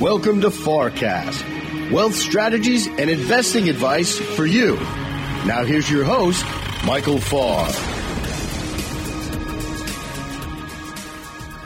Welcome to FarrCast, wealth strategies and investing advice for you. Now here's your host, Michael Farr.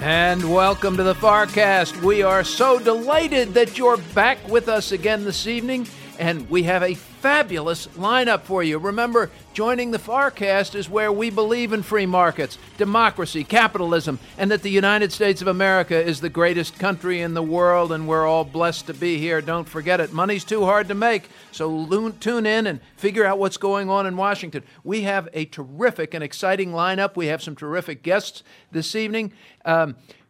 And welcome to the FarrCast. We are so delighted that you're back with us again this evening, and we have a fabulous lineup for you. Remember, joining the FarrCast is where we believe in free markets, democracy, capitalism, and that the United States of America is the greatest country in the world, and we're all blessed to be here. Don't forget it. Money's too hard to make, so tune in and figure out what's going on in Washington. We have a terrific and exciting lineup. We have some terrific guests this evening.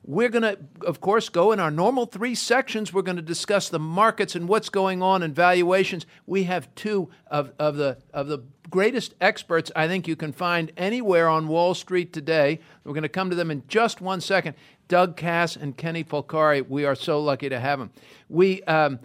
We're going to, of course, go in our normal three sections. We're going to discuss the markets and what's going on and valuations. We have two of the greatest experts I think you can find anywhere on Wall Street today. We're going to come to them in just one second. Doug Kass and Kenny Polcari, we are so lucky to have them. We are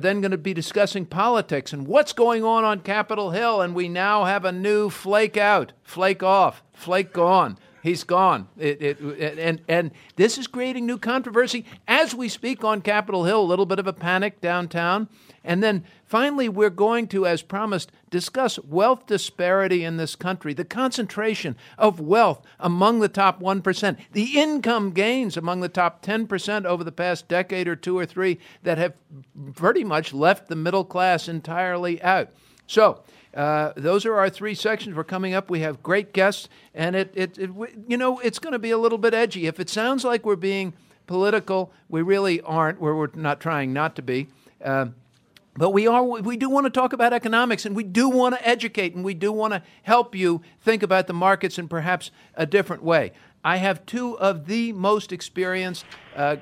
then going to be discussing politics and what's going on Capitol Hill, and we now have a new flake out, flake off, flake gone. He's gone. And this is creating new controversy as we speak on Capitol Hill, a little bit of a panic downtown. And then finally, we're going to, as promised, discuss wealth disparity in this country, the concentration of wealth among the top 1%, the income gains among the top 10% over the past decade or two or three that have pretty much left the middle class entirely out. So those are our three sections. We're coming up. We have great guests, and it's going to be a little bit edgy. If it sounds like we're being political, we really aren't. We're not trying not to be, but we are. We do want to talk about economics, and we do want to educate, and we do want to help you think about the markets in perhaps a different way. I have two of the most experienced,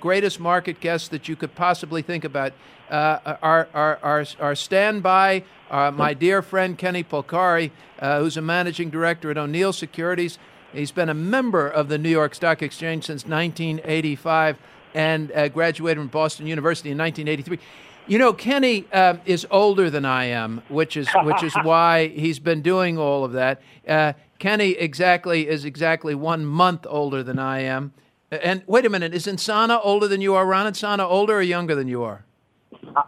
greatest market guests that you could possibly think about. Our standby, my dear friend Kenny Polcari, who's a managing director at O'Neill Securities. He's been a member of the New York Stock Exchange since 1985 and graduated from Boston University in 1983. You know, Kenny is older than I am, which is why he's been doing all of that. Kenny is exactly 1 month older than I am. And wait a minute, is Insana older than you are? Ron Insana older or younger than you are?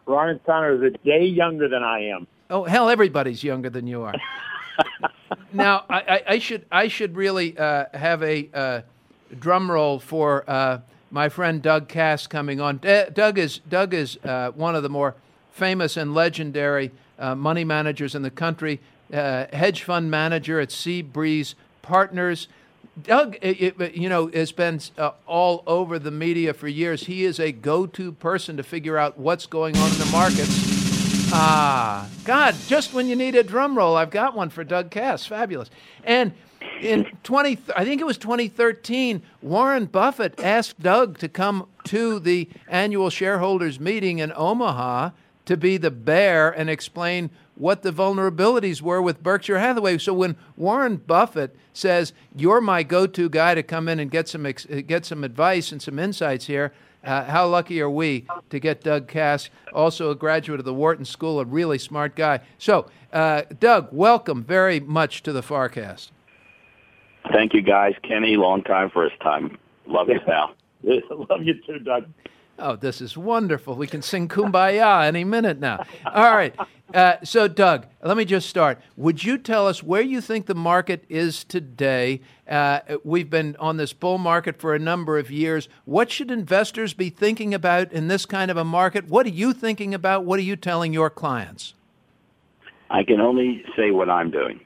Ron Insana is a day younger than I am. Oh, hell, everybody's younger than you are. Now, I should really have a drum roll for my friend Doug Kass coming on. Doug is one of the more famous and legendary money managers in the country. Hedge fund manager at Seabreeze Partners. Doug, has been all over the media for years. He is a go-to person to figure out what's going on in the markets. Ah, God, just when you need a drum roll, I've got one for Doug Kass. Fabulous. And in I think it was 2013, Warren Buffett asked Doug to come to the annual shareholders meeting in Omaha to be the bear and explain what the vulnerabilities were with Berkshire Hathaway. So when Warren Buffett says, "You're my go-to guy to come in and get some advice and some insights here," how lucky are we to get Doug Kass, also a graduate of the Wharton School, a really smart guy. So, Doug, welcome very much to the FarrCast. Thank you, guys. Kenny, long time, first time. Love you, pal. Love you too, Doug. Oh, this is wonderful. We can sing Kumbaya any minute now. All right. So, Doug, let me just start. Would you tell us where you think the market is today? We've been on this bull market for a number of years. What should investors be thinking about in this kind of a market? What are you thinking about? What are you telling your clients? I can only say what I'm doing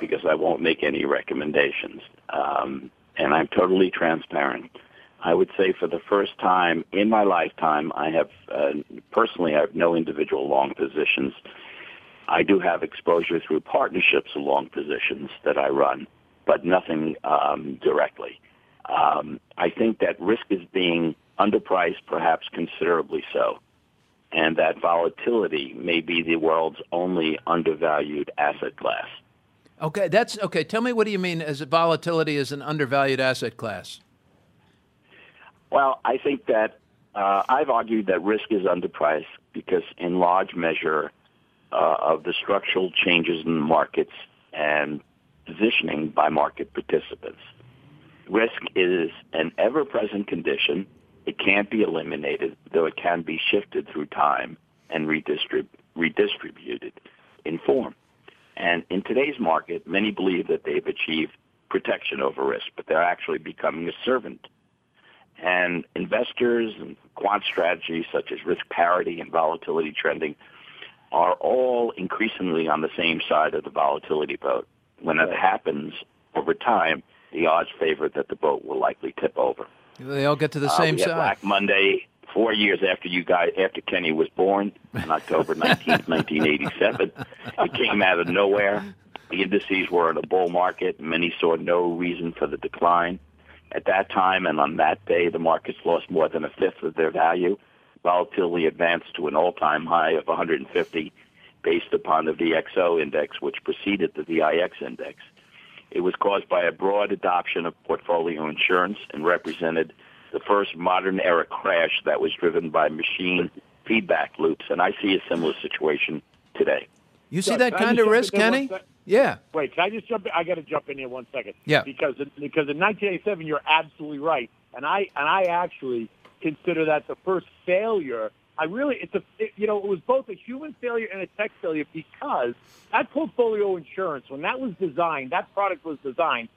because I won't make any recommendations. And I'm totally transparent. I would say for the first time in my lifetime, I have personally I have no individual long positions. I do have exposure through partnerships of long positions that I run, but nothing directly. I think that risk is being underpriced, perhaps considerably so, and that volatility may be the world's only undervalued asset class. Okay, that's okay. Tell me, what do you mean as volatility is an undervalued asset class? Well, I think that I've argued that risk is underpriced because in large measure of the structural changes in the markets and positioning by market participants. Risk is an ever-present condition It can't be eliminated, though it can be shifted through time and redistributed in form. And in today's market, many believe that they've achieved protection over risk, but they're actually becoming a servant. And investors and quant strategies such as risk parity and volatility trending are all increasingly on the same side of the volatility boat. When that happens over time, the odds favor that the boat will likely tip over. They all get to the same side. Black Monday, 4 years after Kenny was born, on October 19th, 1987. It came out of nowhere. The indices were in a bull market, and many saw no reason for the decline. At that time and on that day, the markets lost more than a fifth of their value. Volatility advanced to an all-time high of 150 based upon the VXO index, which preceded the VIX index. It was caused by a broad adoption of portfolio insurance and represented the first modern-era crash that was driven by machine feedback loops. And I see a similar situation today. You see that kind of risk, Kenny? Yeah. Wait, can I just jump in? I got to jump in here 1 second. Yeah. Because in 1987, you're absolutely right, and I actually consider that the first failure. It was both a human failure and a tech failure, because that portfolio insurance, when that product was designed,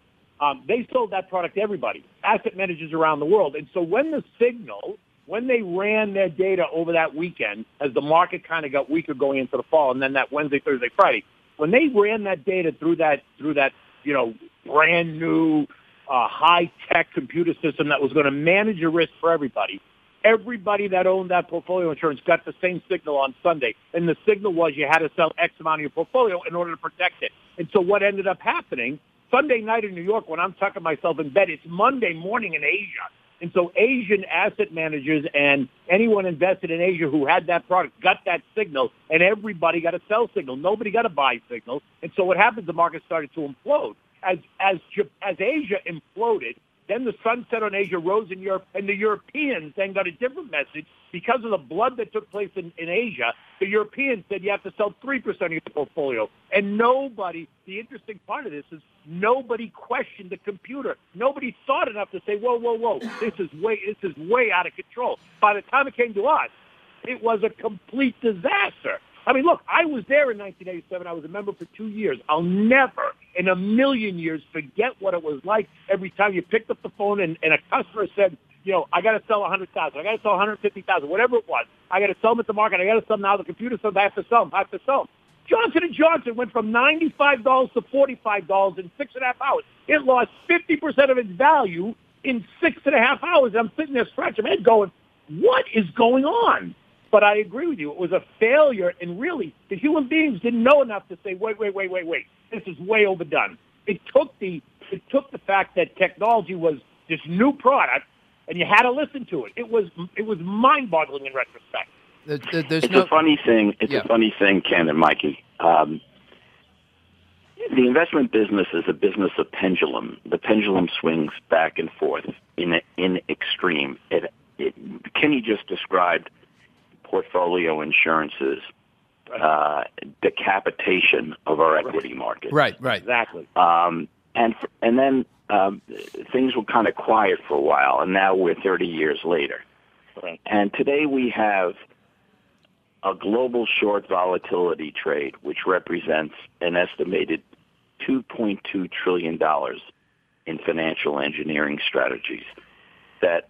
they sold that product to everybody, asset managers around the world. And so when they ran their data over that weekend, as the market kind of got weaker going into the fall, and then that Wednesday, Thursday, Friday, when they ran that data through that brand new high-tech computer system that was going to manage your risk for everybody, everybody that owned that portfolio insurance got the same signal on Sunday, and the signal was you had to sell X amount of your portfolio in order to protect it. And so what ended up happening, Sunday night in New York when I'm tucking myself in bed, it's Monday morning in Asia. And so Asian asset managers and anyone invested in Asia who had that product got that signal, and everybody got a sell signal. Nobody got a buy signal. And so what happened, the market started to implode. As Asia imploded, then the sunset on Asia rose in Europe, and the Europeans then got a different message. Because of the blood that took place in Asia, the Europeans said you have to sell 3% of your portfolio. And the interesting part of this is nobody questioned the computer. Nobody thought enough to say, whoa, this is way out of control. By the time it came to us, it was a complete disaster. I mean, look, I was there in 1987. I was a member for 2 years. I'll never in a million years forget what it was like every time you picked up the phone and a customer said, I got to sell 100,000. I got to sell 150,000, whatever it was. I got to sell them at the market. I got to sell them now. The computer says I have to sell them. Johnson & Johnson went from $95 to $45 in 6.5 hours. It lost 50% of its value in 6.5 hours. I'm sitting there scratching my head going, what is going on? But I agree with you. It was a failure, and really, the human beings didn't know enough to say, wait. This is way overdone. It took the fact that technology was this new product, and you had to listen to it. It was mind-boggling in retrospect. It's a funny thing, Ken and Mikey. The investment business is a business of pendulum. The pendulum swings back and forth in extreme. Kenny just described portfolio insurances, decapitation of our equity market. Right. Exactly. And then things were kind of quiet for a while, and now we're 30 years later. Right. And today we have a global short volatility trade, which represents an estimated $2.2 trillion in financial engineering strategies that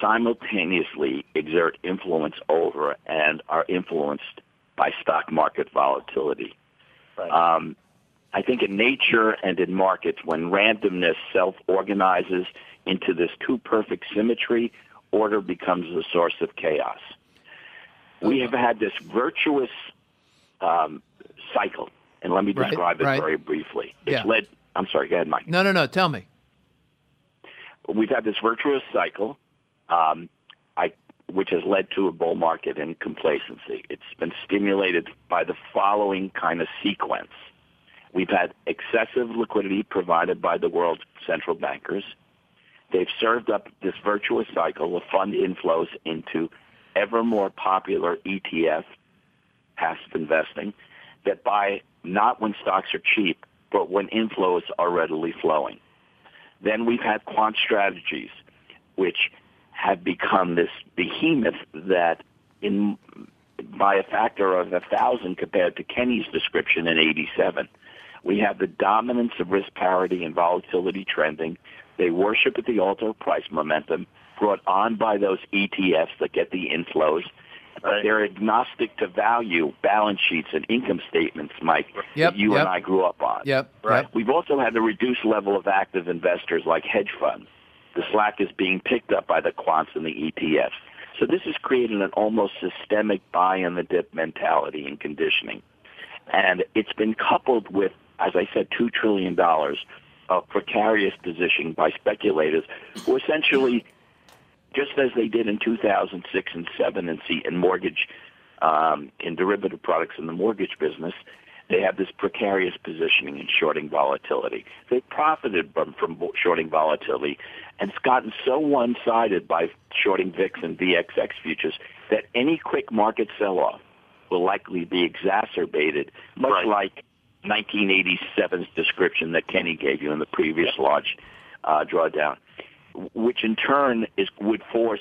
simultaneously exert influence over and are influenced by stock market volatility. Right. I think in nature and in markets, when randomness self-organizes into this too-perfect symmetry, order becomes the source of chaos. We have had this virtuous cycle, and let me describe it very briefly. I'm sorry, go ahead, Mike. No, tell me. We've had this virtuous cycle, which has led to a bull market and complacency. It's been stimulated by the following kind of sequence. We've had excessive liquidity provided by the world's central bankers. They've served up this virtuous cycle of fund inflows into ever more popular ETF, passive investing, that buy not when stocks are cheap, but when inflows are readily flowing. Then we've had quant strategies, which have become this behemoth that, in by a factor of 1,000 compared to Kenny's description in 87, we have the dominance of risk parity and volatility trending. They worship at the altar of price momentum, brought on by those ETFs that get the inflows. Right. They're agnostic to value, balance sheets, and income statements, Mike, that you and I grew up on. Right. We've also had the reduced level of active investors like hedge funds. The slack is being picked up by the quants and the ETFs. So this has created an almost systemic buy in the dip mentality and conditioning. And it's been coupled with, as I said, $2 trillion of precarious positioning by speculators who essentially, just as they did in 2006 and 7 and mortgage, in derivative products in the mortgage business, they have this precarious positioning in shorting volatility. They profited from shorting volatility, and it's gotten so one-sided by shorting VIX and VXX futures that any quick market sell-off will likely be exacerbated, much like 1987's description that Kenny gave you in the previous large drawdown, which in turn would force,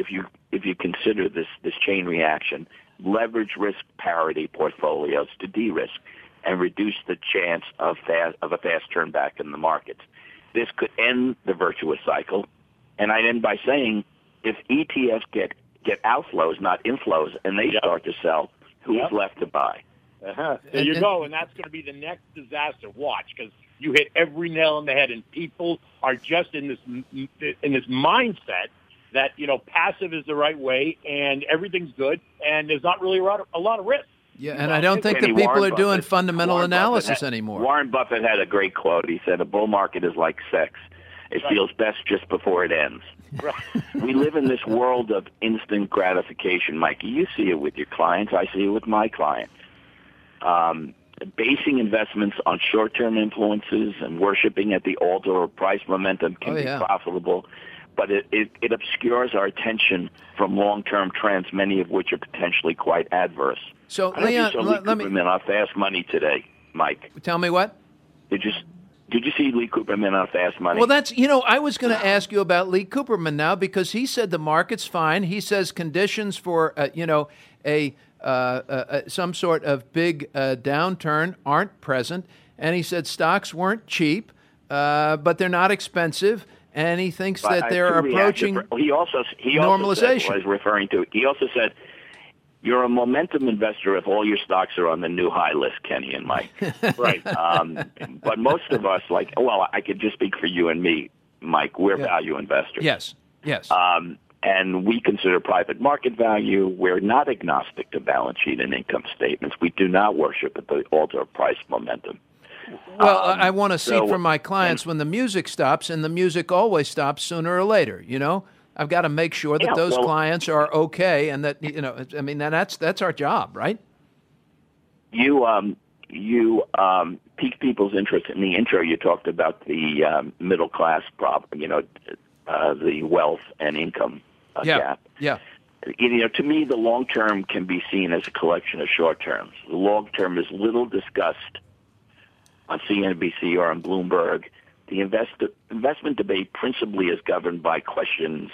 if you consider this chain reaction, leverage risk parity portfolios to de-risk and reduce the chance of a fast turn back in the markets. This could end the virtuous cycle. And I'd end by saying, if ETFs get outflows, not inflows, and they start to sell, who's left to buy? There you go, and that's going to be the next disaster. Watch, because you hit every nail on the head, and people are just in this mindset that, you know, passive is the right way, and everything's good, and there's not really a lot of risk. Yeah, and I don't think that people are doing fundamental analysis anymore. Warren Buffett had a great quote. He said, "A bull market is like sex. It feels best just before it ends." We live in this world of instant gratification, Mikey. You see it with your clients. I see it with my clients. Basing investments on short-term influences and worshiping at the altar of price momentum can be profitable, but it obscures our attention from long-term trends, many of which are potentially quite adverse. So, Leon, let me... on Fast Money today, Mike. Tell me what? Did you see Lee Cooperman on Fast Money? Well, that's, you know, I was going to ask you about Lee Cooperman now, because he said the market's fine. He says conditions for, some sort of big downturn aren't present. And he said stocks weren't cheap, but they're not expensive. And he thinks that they're approaching normalization. What I was referring to. He also said, "You're a momentum investor if all your stocks are on the new high list, Kenny and Mike." Right. But most of us, I could just speak for you and me, Mike. We're value investors. Yes. And we consider private market value. We're not agnostic to balance sheet and income statements. We do not worship at the altar of price momentum. Well, I want to see from my clients when the music stops, and the music always stops sooner or later. You know, I've got to make sure that those clients are okay, and that, you know, I mean, that's our job, right? You pique people's interest in the intro. You talked about the middle class problem, you know, the wealth and income gap. Yeah. You know, to me, the long term can be seen as a collection of short terms. The long term is little discussed on CNBC or on Bloomberg. The investment debate principally is governed by questions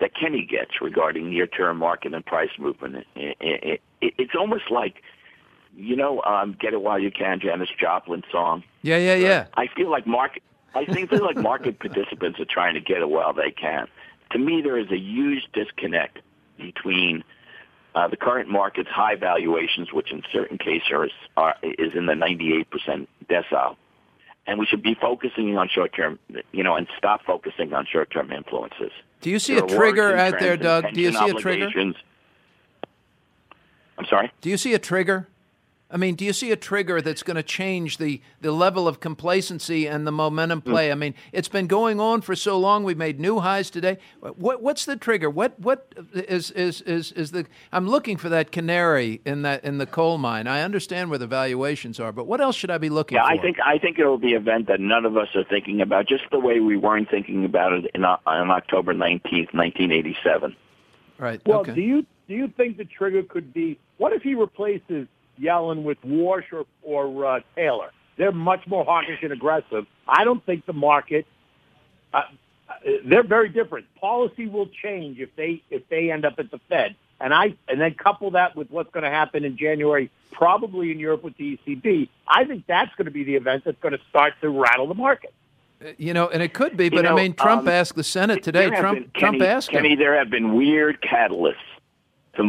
that Kenny gets regarding near-term market and price movement. It's almost like, you know, "Get It While You Can," Janis Joplin song. Yeah. I feel like market participants are trying to get it while they can. To me, there is a huge disconnect between the current market's high valuations, which in certain cases is in the 98% decile, and we should be focusing on short-term, you know, and stop focusing on short-term influences. Do you see a trigger out there, Doug? Do you see a trigger? I'm sorry? Do you see a trigger? I mean, do you see a trigger that's going to change the level of complacency and the momentum play? I mean, it's been going on for so long. We made new highs today. What's the trigger? What is the? I'm looking for that canary in the coal mine. I understand where the valuations are, but what else should I be looking for? I think it'll be an event that none of us are thinking about, just the way we weren't thinking about it on October 19th, 1987. Right. Well, okay. Do you think the trigger could be, what if he replaces Yellen with Warsh or Taylor? They're much more hawkish and aggressive. I don't think the market They're very different. Policy will change if they end up at the Fed. And then couple that with what's going to happen in January, probably in Europe with the ECB. I think that's going to be the event that's going to start to rattle the market. You know, and it could be, but I mean, Trump asked the Senate today. Trump asked Kenny, there have been weird catalysts to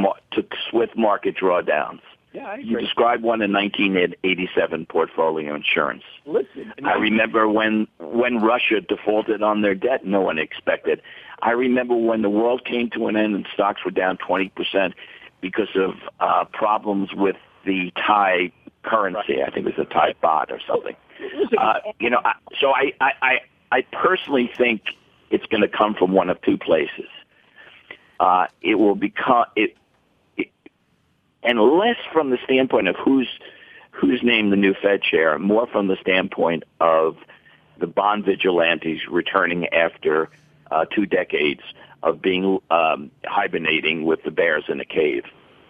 swift market drawdowns. Yeah, I agree. You described one in 1987, portfolio insurance. Listen, I remember when Russia defaulted on their debt, no one expected. I remember when the world came to an end and stocks were down 20% because of problems with the Thai currency. I think it was a Thai baht or something. I personally think it's going to come from one of two places. It will become and less from the standpoint of who's named the new Fed chair, more from the standpoint of the bond vigilantes returning after 2 decades of being hibernating with the bears in a cave.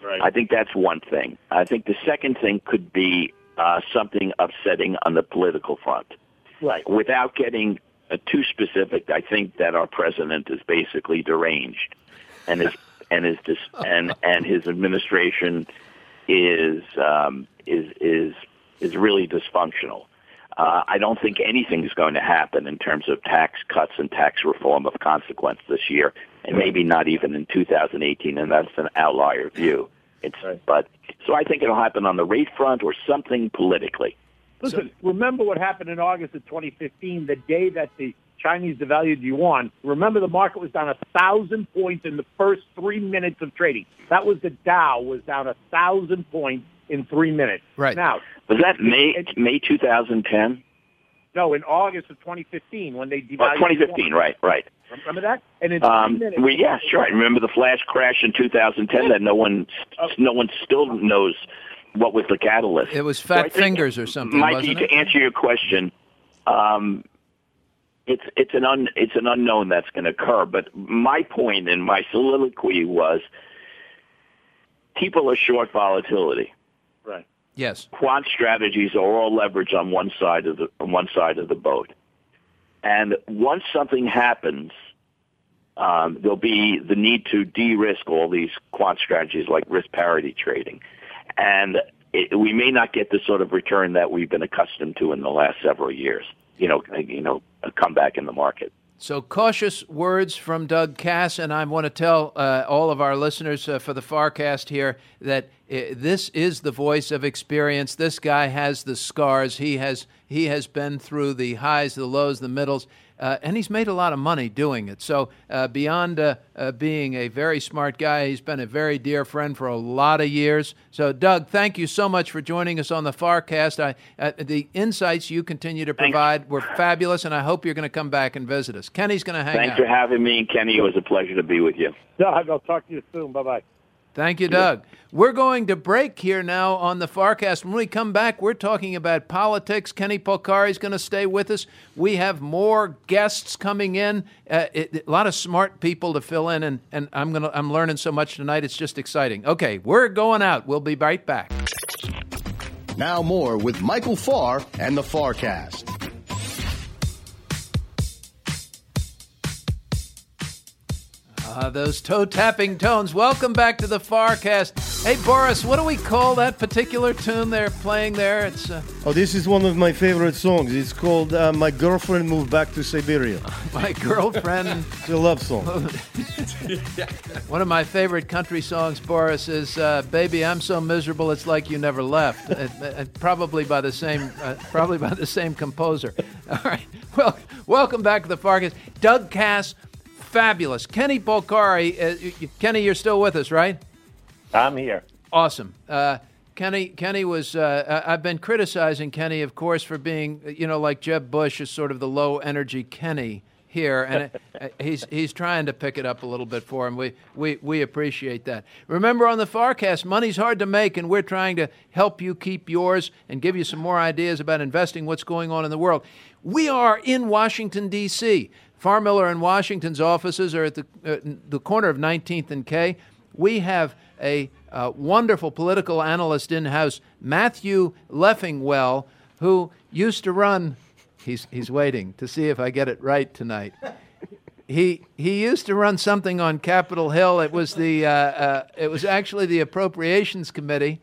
Right. I think that's one thing. I think the second thing could be something upsetting on the political front. Right. Without getting too specific, I think that our president is basically deranged, and his administration is really dysfunctional. I don't think anything is going to happen in terms of tax cuts and tax reform of consequence this year, and maybe not even in 2018. And that's an outlier view. So I think it'll happen on the rate front or something politically. Listen, remember what happened in August of 2015, the day that the Chinese devalued yuan. Remember, the market was down 1,000 points in the first 3 minutes of trading. That was the Dow was down 1,000 points in 3 minutes. Right. Now, was that May 2010? No, in August of 2015 when they devalued. 2015, yuan. Right. Remember that? And in 3 minutes. Well, yeah, sure. I remember the flash crash in 2010 that no one still knows what was the catalyst. It was fat fingers or something. Mikey, wasn't it? To answer your question, it's an unknown that's going to occur. But my point in my soliloquy was, people are short volatility. Right. Yes. Quant strategies are all leveraged on one side of the boat. And once something happens, there'll be the need to de-risk all these quant strategies like risk parity trading. And we may not get the sort of return that we've been accustomed to in the last several years, a comeback in the market. So cautious words from Doug Kass, and I want to tell all of our listeners for the FarrCast here that this is the voice of experience. This guy has the scars. He has been through the highs, the lows, the middles, and he's made a lot of money doing it. So beyond being a very smart guy, he's been a very dear friend for a lot of years. So, Doug, thank you so much for joining us on the FarrCast. The insights you continue to provide were fabulous, and I hope you're going to come back and visit us. Kenny's going to hang out. Thanks for having me, Kenny. It was a pleasure to be with you. Doug, I'll talk to you soon. Bye-bye. Thank you, Doug. We're going to break here now on the FarrCast. When we come back, we're talking about politics. Kenny Polcari is going to stay with us. We have more guests coming in, a lot of smart people to fill in, and I'm learning so much tonight. It's just exciting. Okay, we're going out. We'll be right back. Now more with Michael Farr and the FarrCast. Those toe-tapping tones. Welcome back to the FarrCast. Hey, Boris, what do we call that particular tune they're playing there? It's this is one of my favorite songs. It's called My Girlfriend Moved Back to Siberia. My Girlfriend... It's a love song. One of my favorite country songs, Boris, is Baby, I'm So Miserable It's Like You Never Left. Probably by the same composer. All right. Well, welcome back to the FarrCast. Doug Kass, fabulous. Kenny Polcari. Kenny, you're still with us, right? I'm here. Awesome. Kenny was, I've been criticizing Kenny, of course, for being, like Jeb Bush is sort of the low energy Kenny here. And he's trying to pick it up a little bit for him. We appreciate that. Remember, on the FarrCast, money's hard to make, and we're trying to help you keep yours and give you some more ideas about investing, what's going on in the world. We are in Washington, D.C., Farr, Miller & Washington's offices are at the corner of 19th and K. We have a wonderful political analyst in-house, Matthew Leffingwell, who used to run... He's waiting to see if I get it right tonight. He used to run something on Capitol Hill. It was the it was actually the Appropriations Committee,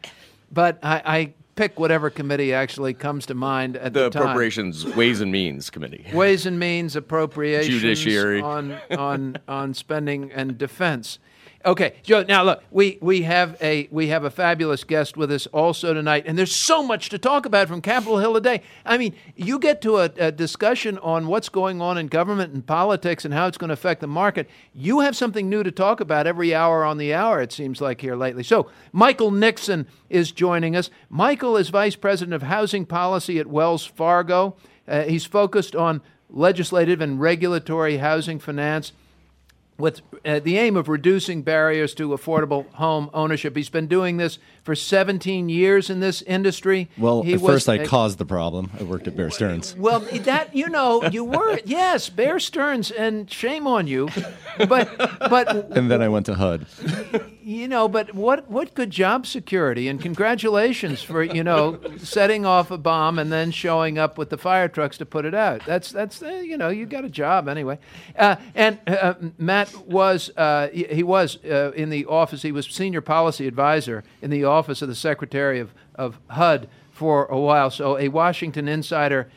but I pick whatever committee actually comes to mind at the time. The Appropriations Ways and Means Committee. Ways and Means, Appropriations, Judiciary, on spending and defense. Okay, Joe. Now look, we have a fabulous guest with us also tonight, and there's so much to talk about from Capitol Hill today. I mean, you get to a discussion on what's going on in government and politics and how it's going to affect the market. You have something new to talk about every hour on the hour, it seems like, here lately. So Michael Nixon is joining us. Michael is Vice President of Housing Policy at Wells Fargo. He's focused on legislative and regulatory housing finance, with the aim of reducing barriers to affordable home ownership. He's been doing this for 17 years in this industry. Well, I caused the problem. I worked at Bear Stearns. Well, that, you know, you were, yes, Bear Stearns, and shame on you. But and then I went to HUD. You know, but what good job security, and congratulations for, you know, setting off a bomb and then showing up with the fire trucks to put it out. That's you know, you got a job anyway. And Matt was in the office. He was senior policy advisor in the office of the Secretary of HUD for a while. So a Washington insider,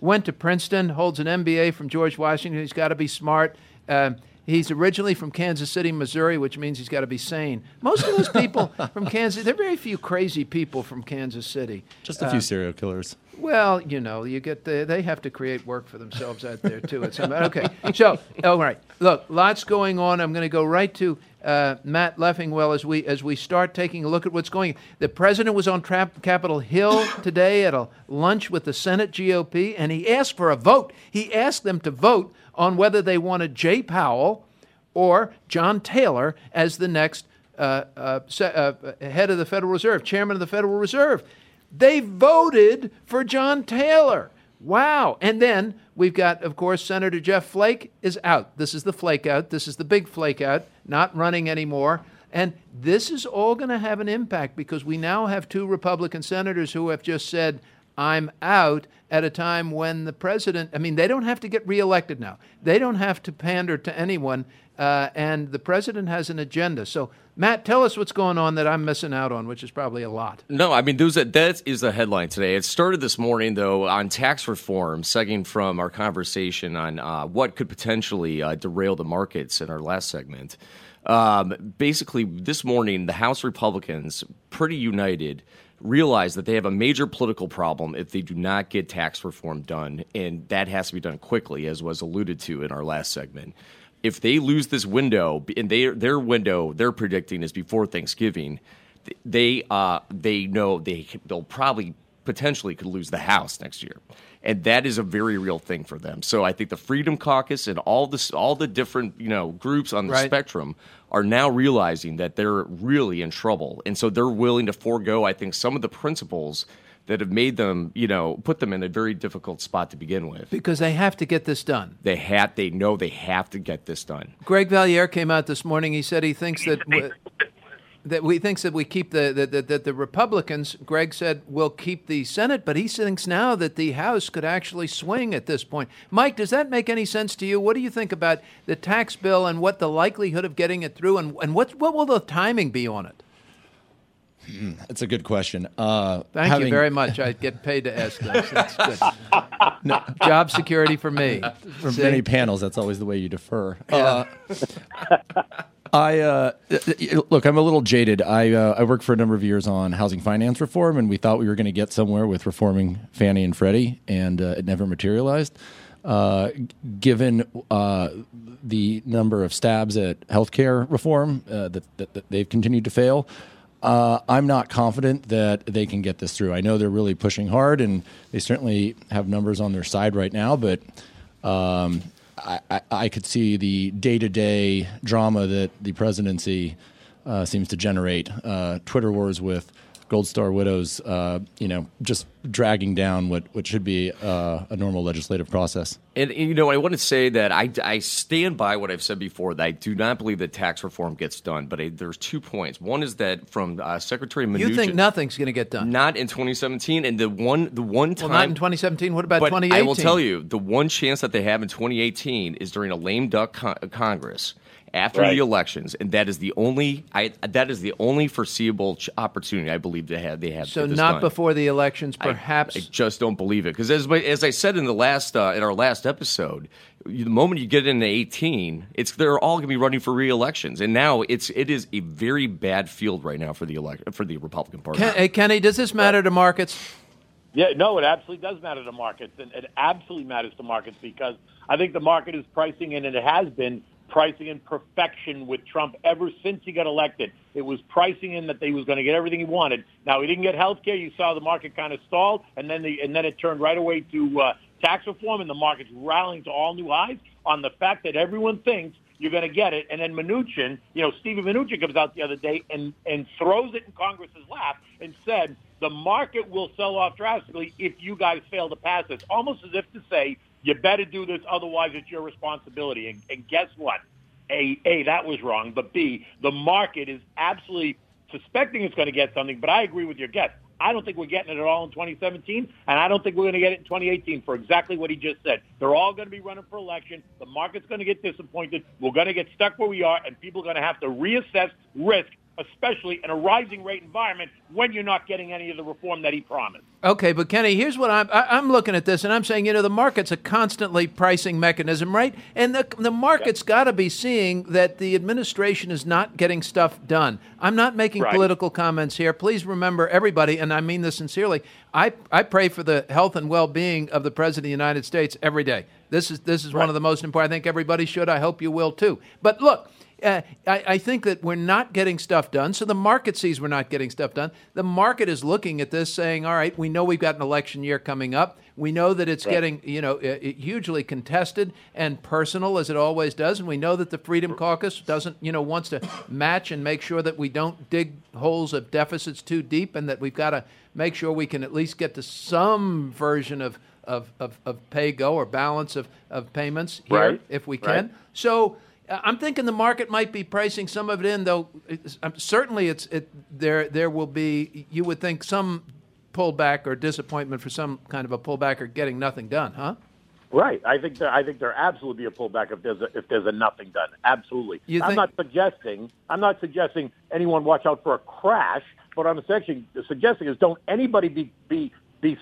went to Princeton, holds an MBA from George Washington. He's got to be smart. He's originally from Kansas City, Missouri, which means he's got to be sane. Most of those people from Kansas, there are very few crazy people from Kansas City. Just a few serial killers. Well, you know, you get they have to create work for themselves out there, too. Okay, so, all right. Look, lots going on. I'm going to go right to Matt Leffingwell as we start taking a look at what's going on. The president was on Capitol Hill today at a lunch with the Senate GOP, and he asked for a vote. He asked them to vote on whether they wanted Jay Powell or John Taylor as the next head of the Federal Reserve, chairman of the Federal Reserve. They voted for John Taylor. Wow. And then we've got, of course, Senator Jeff Flake is out. This is the flake out. This is the big flake out, not running anymore. And this is all going to have an impact because we now have two Republican senators who have just said, I'm out, at a time when the president, I mean, they don't have to get reelected now. They don't have to pander to anyone, and the president has an agenda. So, Matt, tell us what's going on that I'm missing out on, which is probably a lot. No, I mean, that is the headline today. It started this morning, though, on tax reform, segueing from our conversation on what could potentially derail the markets in our last segment. Basically, this morning, the House Republicans, pretty united, realize that they have a major political problem if they do not get tax reform done, and that has to be done quickly, as was alluded to in our last segment. If they lose this window, and their window they're predicting is before Thanksgiving, they know they'll probably potentially could lose the House next year, and that is a very real thing for them. So I think the Freedom Caucus and all the different groups on the spectrum are now realizing that they're really in trouble, and so they're willing to forego, I think, some of the principles that have made them, put them in a very difficult spot to begin with. Because they have to get this done. They know they have to get this done. Greg Valliere came out this morning. He said he thinks that. That the Republicans, Greg said, will keep the Senate, but he thinks now that the House could actually swing at this point. Mike, does that make any sense to you? What do you think about the tax bill and what the likelihood of getting it through, and what will the timing be on it? That's a good question. Thank you very much. I get paid to ask those. That's good. No. Job security for me. For many panels, that's always the way you defer. Yeah. Look, I'm a little jaded. I worked for a number of years on housing finance reform, and we thought we were going to get somewhere with reforming Fannie and Freddie, and it never materialized. Given the number of stabs at healthcare reform that they've continued to fail, I'm not confident that they can get this through. I know they're really pushing hard, and they certainly have numbers on their side right now, but I could see the day-to-day drama that the presidency seems to generate, Twitter wars with Gold Star widows, just dragging down what should be a normal legislative process. And I want to say that I stand by what I've said before, that I do not believe that tax reform gets done. But there's 2 points. One is that from Secretary Mnuchin, you think nothing's going to get done. Not in 2017. And the one time. Well, not in 2017. What about 2018? I will tell you, the one chance that they have in 2018 is during a lame duck Congress. After the elections, and that is the only foreseeable opportunity I believe they have. So not done. Before the elections, perhaps. I just don't believe it, because as I said in the last in our last episode, the moment you get into 2018, they're all going to be running for re-elections, and now it is a very bad field right now for the Republican Party. Kenny, does this matter to markets? Yeah, no, it absolutely does matter to markets, and it absolutely matters to markets, because I think the market is pricing in, and it has been pricing in perfection with Trump ever since he got elected. It was pricing in that he was going to get everything he wanted. Now, he didn't get health care. You saw the market kind of stalled, and then it turned right away to tax reform, and the market's rallying to all new highs on the fact that everyone thinks you're going to get it. And then Mnuchin, Stevie Mnuchin comes out the other day and throws it in Congress's lap and said, the market will sell off drastically if you guys fail to pass this, almost as if to say, you better do this, otherwise it's your responsibility. And guess what? A, that was wrong. But B, the market is absolutely suspecting it's going to get something. But I agree with your guess. I don't think we're getting it at all in 2017, and I don't think we're going to get it in 2018 for exactly what he just said. They're all going to be running for election. The market's going to get disappointed. We're going to get stuck where we are, and people are going to have to reassess risk, especially in a rising rate environment when you're not getting any of the reform that he promised. Okay, but Kenny, here's what I'm looking at this, and I'm saying, the market's a constantly pricing mechanism, right? And the market's got to be seeing that the administration is not getting stuff done. I'm not making political comments here. Please remember, everybody, and I mean this sincerely, I pray for the health and well-being of the President of the United States every day. This is one of the most important. I think everybody should. I hope you will, too. But look, I think that we're not getting stuff done, so the market sees we're not getting stuff done. The market is looking at this saying, all right, we know we've got an election year coming up. We know that it's getting hugely contested and personal, as it always does, and we know that the Freedom Caucus doesn't, wants to match and make sure that we don't dig holes of deficits too deep, and that we've got to make sure we can at least get to some version of pay-go or balance of payments here if we can. So I'm thinking the market might be pricing some of it in, though. Certainly, there will be, you would think, some pullback or disappointment for some kind of a pullback or getting nothing done, huh? Right. I think there absolutely be a pullback if there's a nothing done. Absolutely. I'm not suggesting anyone watch out for a crash. What I'm suggesting is don't anybody be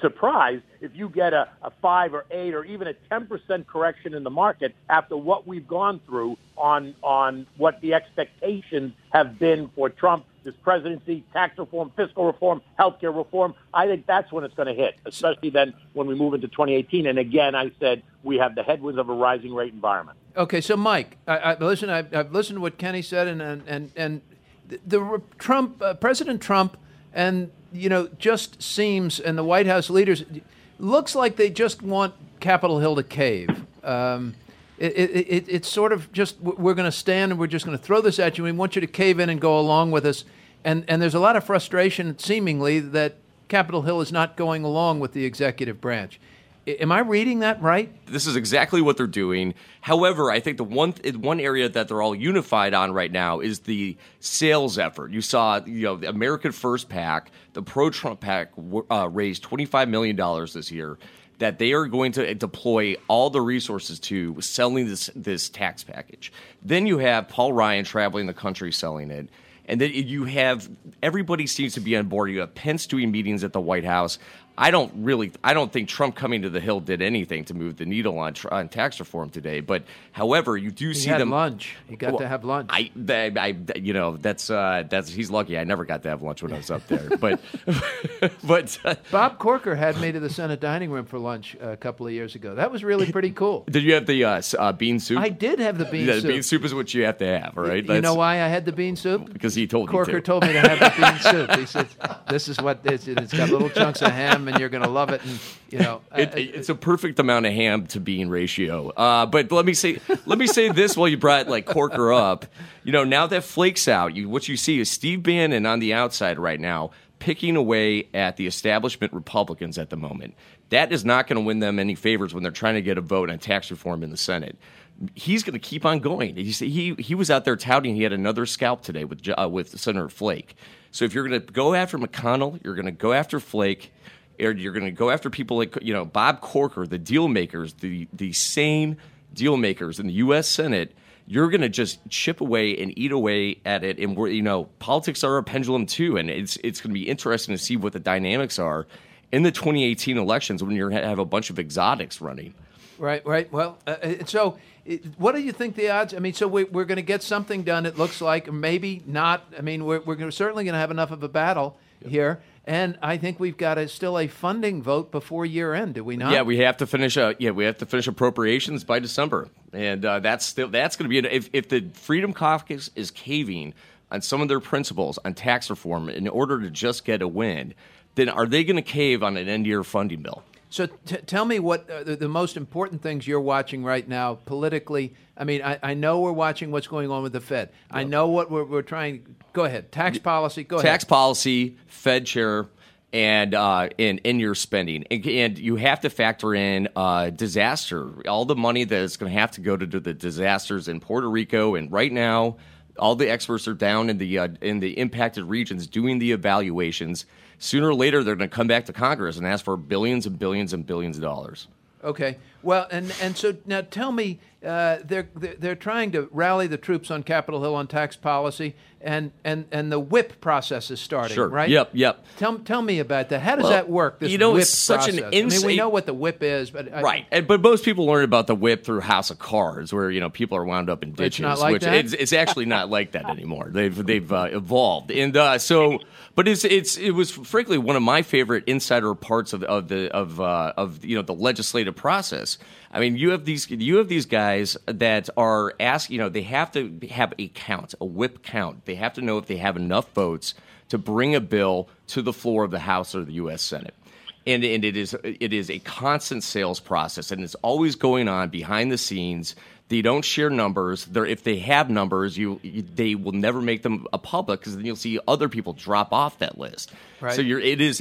surprised if you get a 5 or 8 or even a 10% correction in the market after what we've gone through on what the expectations have been for Trump, his presidency, tax reform, fiscal reform, healthcare reform. I think that's when it's going to hit, especially then when we move into 2018. And again, I said we have the headwinds of a rising rate environment. Okay, so Mike, I've listened to what Kenny said, and the President Trump and just seems, and the White House leaders, looks like they just want Capitol Hill to cave. It's sort of just, we're going to stand and we're just going to throw this at you. We want you to cave in and go along with us. And there's a lot of frustration, seemingly, that Capitol Hill is not going along with the executive branch. Am I reading that right? This is exactly what they're doing. However, I think the one area that they're all unified on right now is the sales effort. You saw, the American First PAC, the pro-Trump PAC, raised $25 million this year that they are going to deploy all the resources to selling this tax package. Then you have Paul Ryan traveling the country selling it. And then you have, everybody seems to be on board. You have Pence doing meetings at the White House. I don't think Trump coming to the Hill did anything to move the needle on tax reform today. But however, you do see them lunch. You got to have lunch. That's he's lucky. I never got to have lunch when I was up there. But Bob Corker had me to the Senate dining room for lunch a couple of years ago. That was really pretty cool. Did you have the bean soup? I did have the bean soup. The bean soup is what you have to have, right? You know why I had the bean soup? Because he told me to. Corker told me to have the bean soup. He said, "This is what this is. It's got little chunks of ham." And you're going to love it. And, it's a perfect amount of ham to bean ratio. But let me say this while you brought Corker up. Now that Flake's out, what you see is Steve Bannon on the outside right now, picking away at the establishment Republicans at the moment. That is not going to win them any favors when they're trying to get a vote on tax reform in the Senate. He's going to keep on going. He was out there touting he had another scalp today with Senator Flake. So if you're going to go after McConnell, you're going to go after Flake, or you're going to go after people like Bob Corker, the deal makers, the sane deal makers in the U.S. Senate. You're going to just chip away and eat away at it. And we're, politics are a pendulum too, and it's going to be interesting to see what the dynamics are in the 2018 elections when you have a bunch of exotics running. Right. Well, what do you think the odds? I mean, so we're going to get something done, it looks like, maybe not. I mean, we're certainly going to have enough of a battle here. And I think we've got still a funding vote before year end, do we not? Yeah, we have to finish. We have to finish appropriations by December, and that's going to be if the Freedom Caucus is caving on some of their principles on tax reform in order to just get a win, then are they going to cave on an end year funding bill? So tell me what the most important things you're watching right now politically. I mean, I know we're watching what's going on with the Fed. Yep. I know what we're trying. Go ahead. Tax policy. Tax policy, Fed chair, and in-year spending. And you have to factor in disaster, all the money that is going to have to go to the disasters in Puerto Rico. And right now, all the experts are down in the impacted regions doing the evaluations. Sooner or later, they're going to come back to Congress and ask for billions and billions and billions of dollars. Okay. Well, and so now tell me, they're trying to rally the troops on Capitol Hill on tax policy, and the whip process is starting, sure. Right? Yep. Tell me about that. How does that work, this whip it's such process? An insane... I mean, we know what the whip is, but... Right. But most people learn about the whip through House of Cards, where, people are wound up in ditches. It's not like that? It's actually not like that anymore. They've evolved. And so... But it was frankly one of my favorite insider parts of the legislative process. I mean, you have these guys that are asked, they have to have a whip count. They have to know if they have enough votes to bring a bill to the floor of the House or the U.S. Senate. And it is a constant sales process, and it's always going on behind the scenes. They don't share numbers. If they have numbers, they will never make them public, because then you'll see other people drop off that list. Right. So it is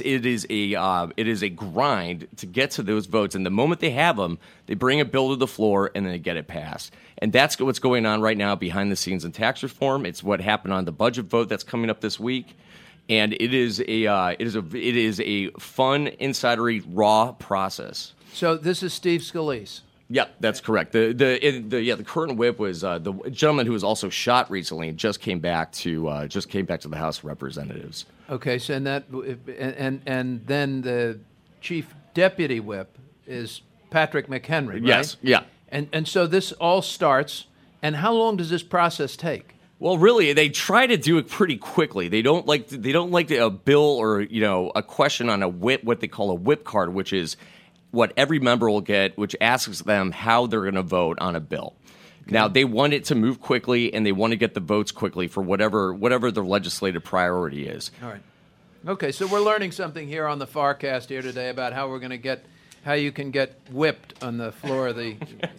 a grind to get to those votes. And the moment they have them, they bring a bill to the floor and then they get it passed. And that's what's going on right now behind the scenes in tax reform. It's what happened on the budget vote that's coming up this week. And it is a fun, insidery, raw process. So this is Steve Scalise. Yeah, that's correct. The current whip was the gentleman who was also shot recently and just came back to the House of Representatives. Okay, so and then the chief deputy whip is Patrick McHenry, right? Yes, yeah. And so this all starts. And how long does this process take? Well, really, they try to do it pretty quickly. They don't like a bill or a question on a whip, what they call a whip card, which is what every member will get, which asks them how they're going to vote on a bill. Okay. Now, they want it to move quickly, and they want to get the votes quickly for whatever their legislative priority is. All right. Okay, so we're learning something here on the FarrCast here today about how we're going to get how you can get whipped on the floor of the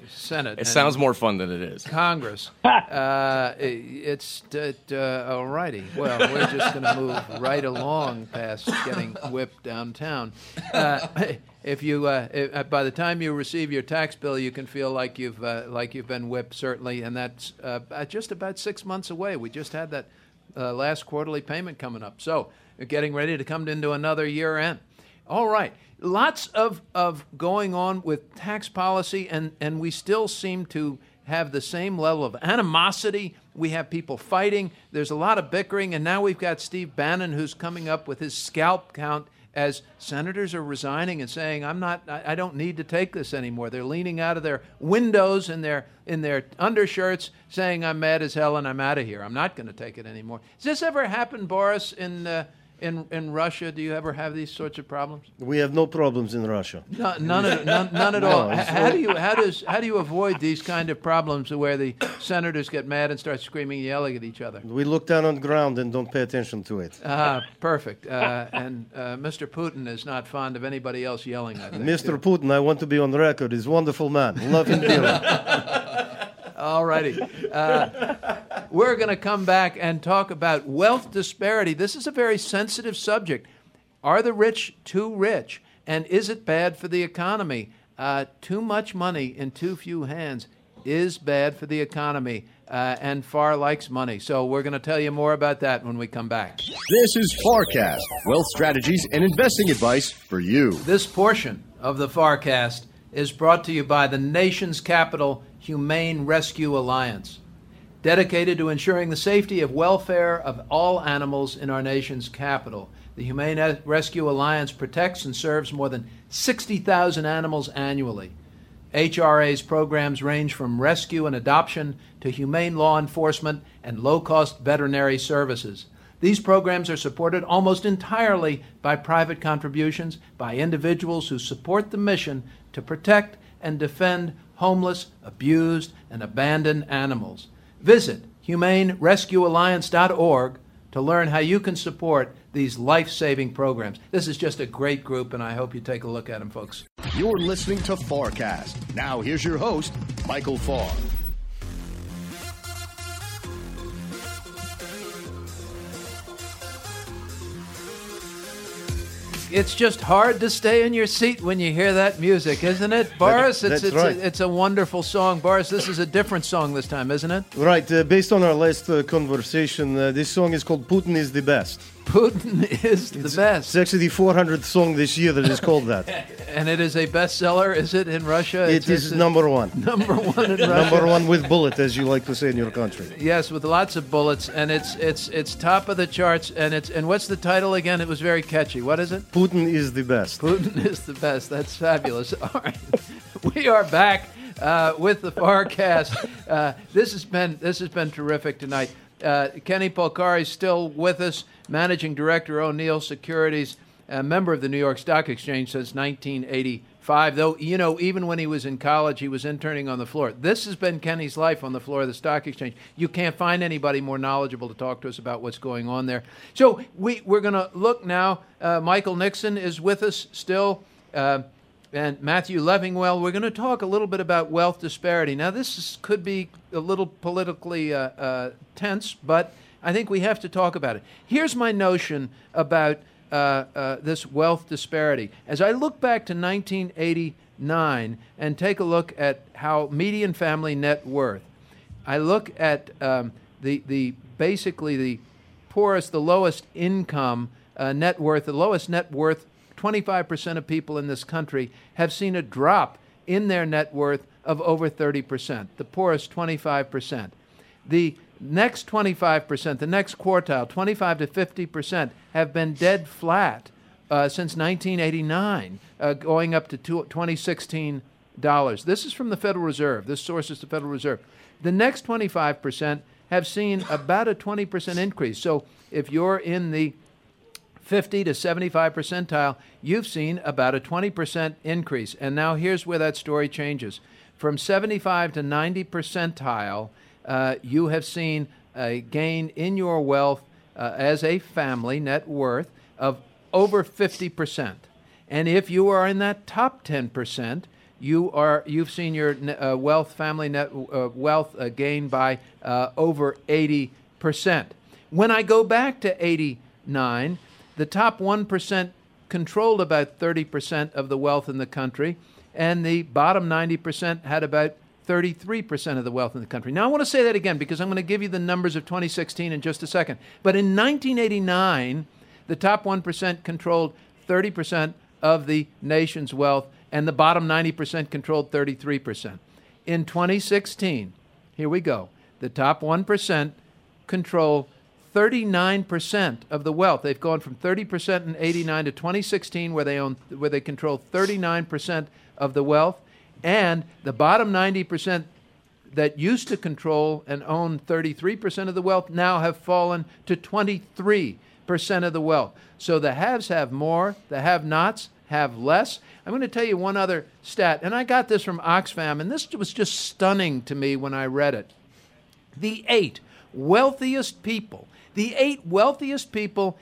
Senate. It sounds more fun than it is. Congress. All righty. Well, we're just going to move right along past getting whipped downtown. If by the time you receive your tax bill, you can feel like you've been whipped, certainly, and that's just about 6 months away. We just had that last quarterly payment coming up, so we're getting ready to come into another year end. All right, lots of going on with tax policy, and we still seem to have the same level of animosity. We have people fighting. There's a lot of bickering, and now we've got Steve Bannon, who's coming up with his scalp count as senators are resigning and saying, I don't need to take this anymore. They're leaning out of their windows in their undershirts saying, I'm mad as hell and I'm out of here. I'm not going to take it anymore. Has this ever happened, Boris, in Russia? Do you ever have these sorts of problems? We have no problems in Russia. No, none at all. How do you avoid these kind of problems where the senators get mad and start screaming and yelling at each other? We look down on the ground and don't pay attention to it. Perfect. And Mr. Putin is not fond of anybody else yelling at him. Mr. Putin, I want to be on the record, is a wonderful man. Love him dearly. All righty. We're going to come back and talk about wealth disparity. This is a very sensitive subject. Are the rich too rich? And is it bad for the economy? Too much money in too few hands is bad for the economy. And Farr likes money. So we're going to tell you more about that when we come back. This is FarrCast, wealth strategies and investing advice for you. This portion of the FarrCast is brought to you by the nation's capital Humane Rescue Alliance, dedicated to ensuring the safety and welfare of all animals in our nation's capital. The Humane Rescue Alliance protects and serves more than 60,000 animals annually. HRA's programs range from rescue and adoption to humane law enforcement and low-cost veterinary services. These programs are supported almost entirely by private contributions by individuals who support the mission to protect and defend homeless, abused, and abandoned animals. Visit humanerescuealliance.org to learn how you can support these life-saving programs. This is just a great group, and I hope you take a look at them, folks. You're listening to FarrCast. Now here's your host, Michael Farr. It's just hard to stay in your seat when you hear that music, isn't it, Boris? It's a wonderful song. Boris, this is a different song this time, isn't it? Right. Based on our last conversation, this song is called Putin is the Best. Putin is the best. It's actually the 400th song this year that is called that. And it is a bestseller, is it, in Russia? It is number one. Number one in Russia. Number one with bullet, as you like to say in your country. Yes, with lots of bullets. And it's top of the charts. And what's the title again? It was very catchy. What is it? Putin is the best. Putin is the best. That's fabulous. All right. We are back with the FarrCast. This has been terrific tonight. Kenny Polcari is still with us, Managing Director, O'Neill Securities, a member of the New York Stock Exchange since 1985. Though, you know, even when he was in college, he was interning on the floor. This has been Kenny's life on the floor of the Stock Exchange. You can't find anybody more knowledgeable to talk to us about what's going on there. So we're going to look now. Michael Nixon is with us still, and Matthew Leffingwell. We're going to talk a little bit about wealth disparity. Now, could be a little politically tense, but I think we have to talk about it. Here's my notion about this wealth disparity. As I look back to 1989 and take a look at how median family net worth, I look at basically the poorest, the lowest income net worth, the lowest net worth. 25% of people in this country have seen a drop in their net worth of over 30%. The poorest, 25%. The next 25%, the next quartile, 25 to 50%, have been dead flat since 1989, going up to $2016. This is from the Federal Reserve. This source is the Federal Reserve. The next 25% have seen about a 20% increase. So if you're in the 50 to 75 percentile, you've seen about a 20% increase. And now here's where that story changes. From 75 to 90 percentile, you have seen a gain in your wealth as a family net worth of over 50%. And if you are in that top 10%, you've seen your family net wealth gain by over 80%. When I go back to 89, the top 1% controlled about 30% of the wealth in the country, and the bottom 90% had about 33% of the wealth in the country. Now, I want to say that again because I'm going to give you the numbers of 2016 in just a second. But in 1989, the top 1% controlled 30% of the nation's wealth, and the bottom 90% controlled 33%. In 2016, here we go, the top 1% controlled 39% of the wealth. They've gone from 30% in 89 to 2016, where they control 39% of the wealth, and the bottom 90% that used to control and own 33% of the wealth now have fallen to 23% of the wealth. So the haves have more, the have-nots have less. I'm going to tell you one other stat, and I got this from Oxfam, and this was just stunning to me when I read it. The eight wealthiest people. The eight wealthiest people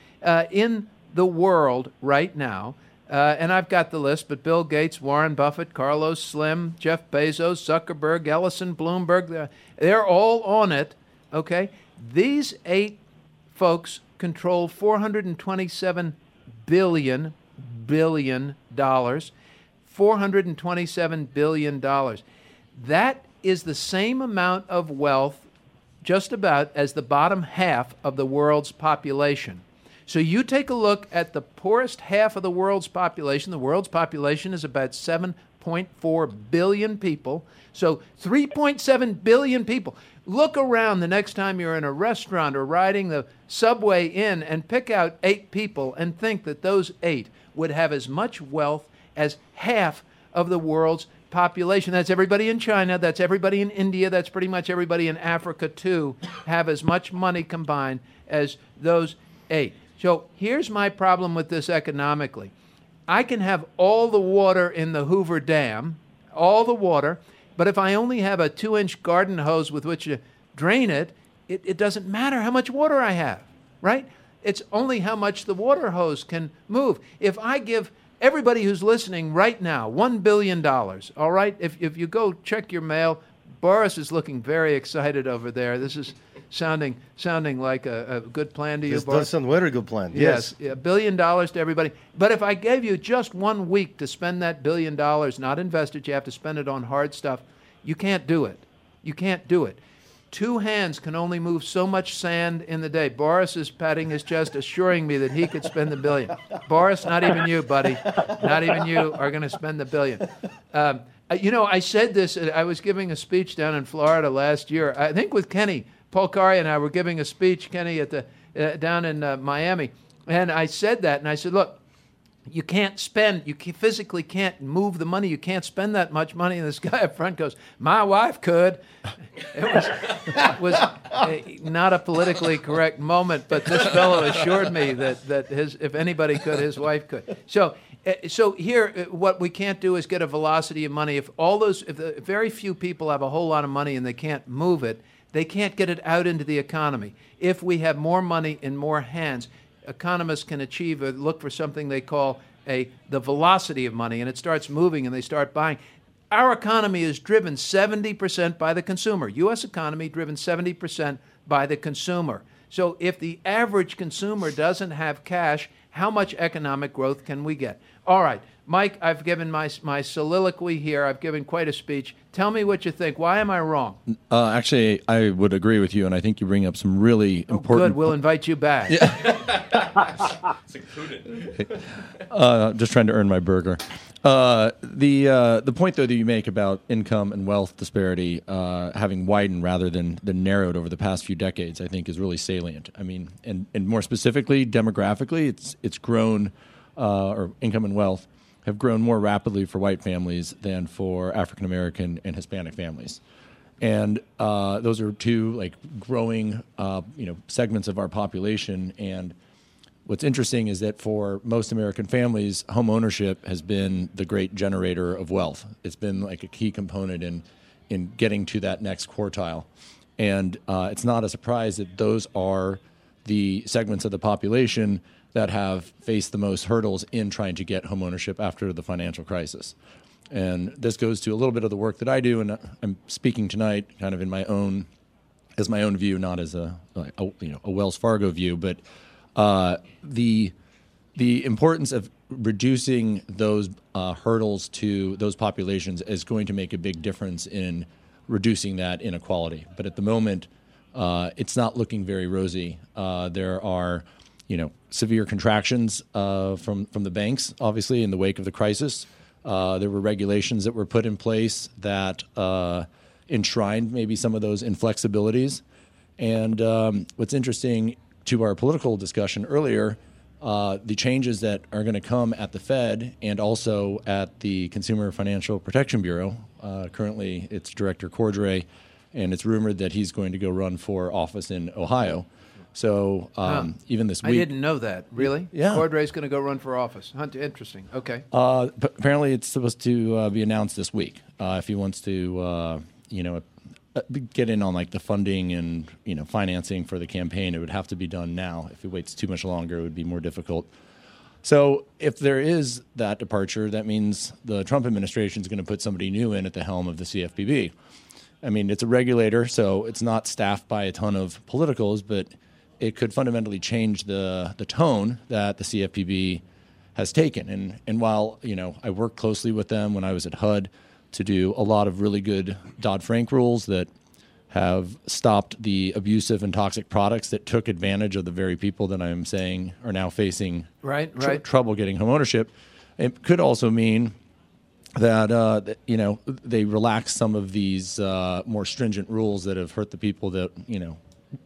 in the world right now, and I've got the list, but Bill Gates, Warren Buffett, Carlos Slim, Jeff Bezos, Zuckerberg, Ellison, Bloomberg, they're all on it. Okay? These eight folks control $427 billion. That is the same amount of wealth just about as the bottom half of the world's population. So you take a look at the poorest half of the world's population. The world's population is about 7.4 billion people. So 3.7 billion people. Look around the next time you're in a restaurant or riding the subway in and pick out eight people and think that those eight would have as much wealth as half of the world's population. That's everybody in China. That's everybody in India. That's pretty much everybody in Africa, too, have as much money combined as those eight. So here's my problem with this economically. I can have all the water in the Hoover Dam, all the water, but if I only have a 2-inch garden hose with which to drain it, it doesn't matter how much water I have, right? It's only how much the water hose can move. If I give everybody who's listening right now $1 billion, all right? If you go check your mail, Boris is looking very excited over there. This is sounding like a good plan to you, Boris. This does sound very good plan. Yes. $1 billion to everybody. But if I gave you just 1 week to spend that $1 billion, not invest it, you have to spend it on hard stuff, you can't do it. You can't do it. Two hands can only move so much sand in the day. Boris is patting his chest, assuring me that he could spend the $1 billion. Boris, not even you, buddy. Not even you are going to spend the $1 billion. You know, I said this, I was giving a speech down in Florida last year, I think with Kenny Polcari, and I were giving a speech, Kenny, at the down in Miami, and I said that, and I said, look, you can't spend, you physically can't move the money, you can't spend that much money, and this guy up front goes, my wife could. It was not a politically correct moment, but this fellow assured me that if anybody could, his wife could. So here, what we can't do is get a velocity of money. If very few people have a whole lot of money and they can't move it, they can't get it out into the economy. If we have more money in more hands, economists can achieve or look for something they call the velocity of money, and it starts moving and they start buying. Our economy is driven 70% by the consumer. U.S. economy driven 70% by the consumer. So if the average consumer doesn't have cash, how much economic growth can we get? All right, Mike, I've given my soliloquy here. I've given quite a speech. Tell me what you think. Why am I wrong? Actually, I would agree with you, and I think you bring up some really important... Good, we'll invite you back. Yeah. It's included. Just trying to earn my burger. The point, though, that you make about income and wealth disparity having widened rather than narrowed over the past few decades, I think, is really salient. I mean, and more specifically, demographically, it's grown... or income and wealth have grown more rapidly for white families than for African American and Hispanic families, and those are two growing segments of our population. And what's interesting is that for most American families, home ownership has been the great generator of wealth. It's been a key component in getting to that next quartile, and it's not a surprise that those are the segments of the population that have faced the most hurdles in trying to get homeownership after the financial crisis. And this goes to a little bit of the work that I do, and I'm speaking tonight kind of as my own view, not as a Wells Fargo view, but the importance of reducing those hurdles to those populations is going to make a big difference in reducing that inequality. But at the moment, it's not looking very rosy. There are severe contractions from the banks, obviously, in the wake of the crisis. There were regulations that were put in place that enshrined maybe some of those inflexibilities. And what's interesting to our political discussion earlier, the changes that are going to come at the Fed and also at the Consumer Financial Protection Bureau, currently it's Director Cordray, and it's rumored that he's going to go run for office in Ohio. So even this week... I didn't know that. Really? Yeah. Cordray's going to go run for office. Interesting. Okay. Apparently it's supposed to be announced this week if he wants to, get in on the funding and, financing for the campaign. It would have to be done now. If he waits too much longer, it would be more difficult. So if there is that departure, that means the Trump administration is going to put somebody new in at the helm of the CFPB. I mean, it's a regulator, so it's not staffed by a ton of politicals, but it could fundamentally change the tone that the CFPB has taken. And while, you know, I worked closely with them when I was at HUD to do a lot of really good Dodd-Frank rules that have stopped the abusive and toxic products that took advantage of the very people that I'm saying are now facing trouble getting homeownership, it could also mean that, you know, they relax some of these more stringent rules that have hurt the people that, you know.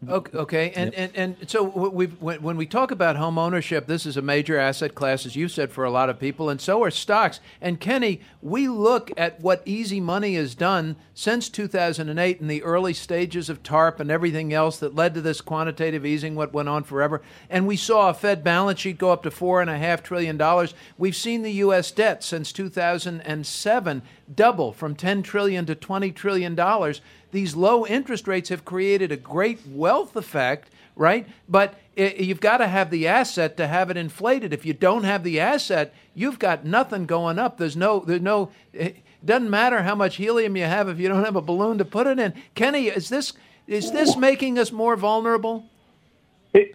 Okay. And so when we talk about home ownership, this is a major asset class, as you said, for a lot of people, and so are stocks. And, Kenny, we look at what easy money has done since 2008 in the early stages of TARP and everything else that led to this quantitative easing, what went on forever. And we saw a Fed balance sheet go up to $4.5 trillion. We've seen the U.S. debt since 2007 double from $10 trillion to $20 trillion. These low interest rates have created a great wealth effect, right? But you've got to have the asset to have it inflated. If you don't have the asset, you've got nothing going up. There's no. It doesn't matter how much helium you have if you don't have a balloon to put it in. Kenny, is this making us more vulnerable?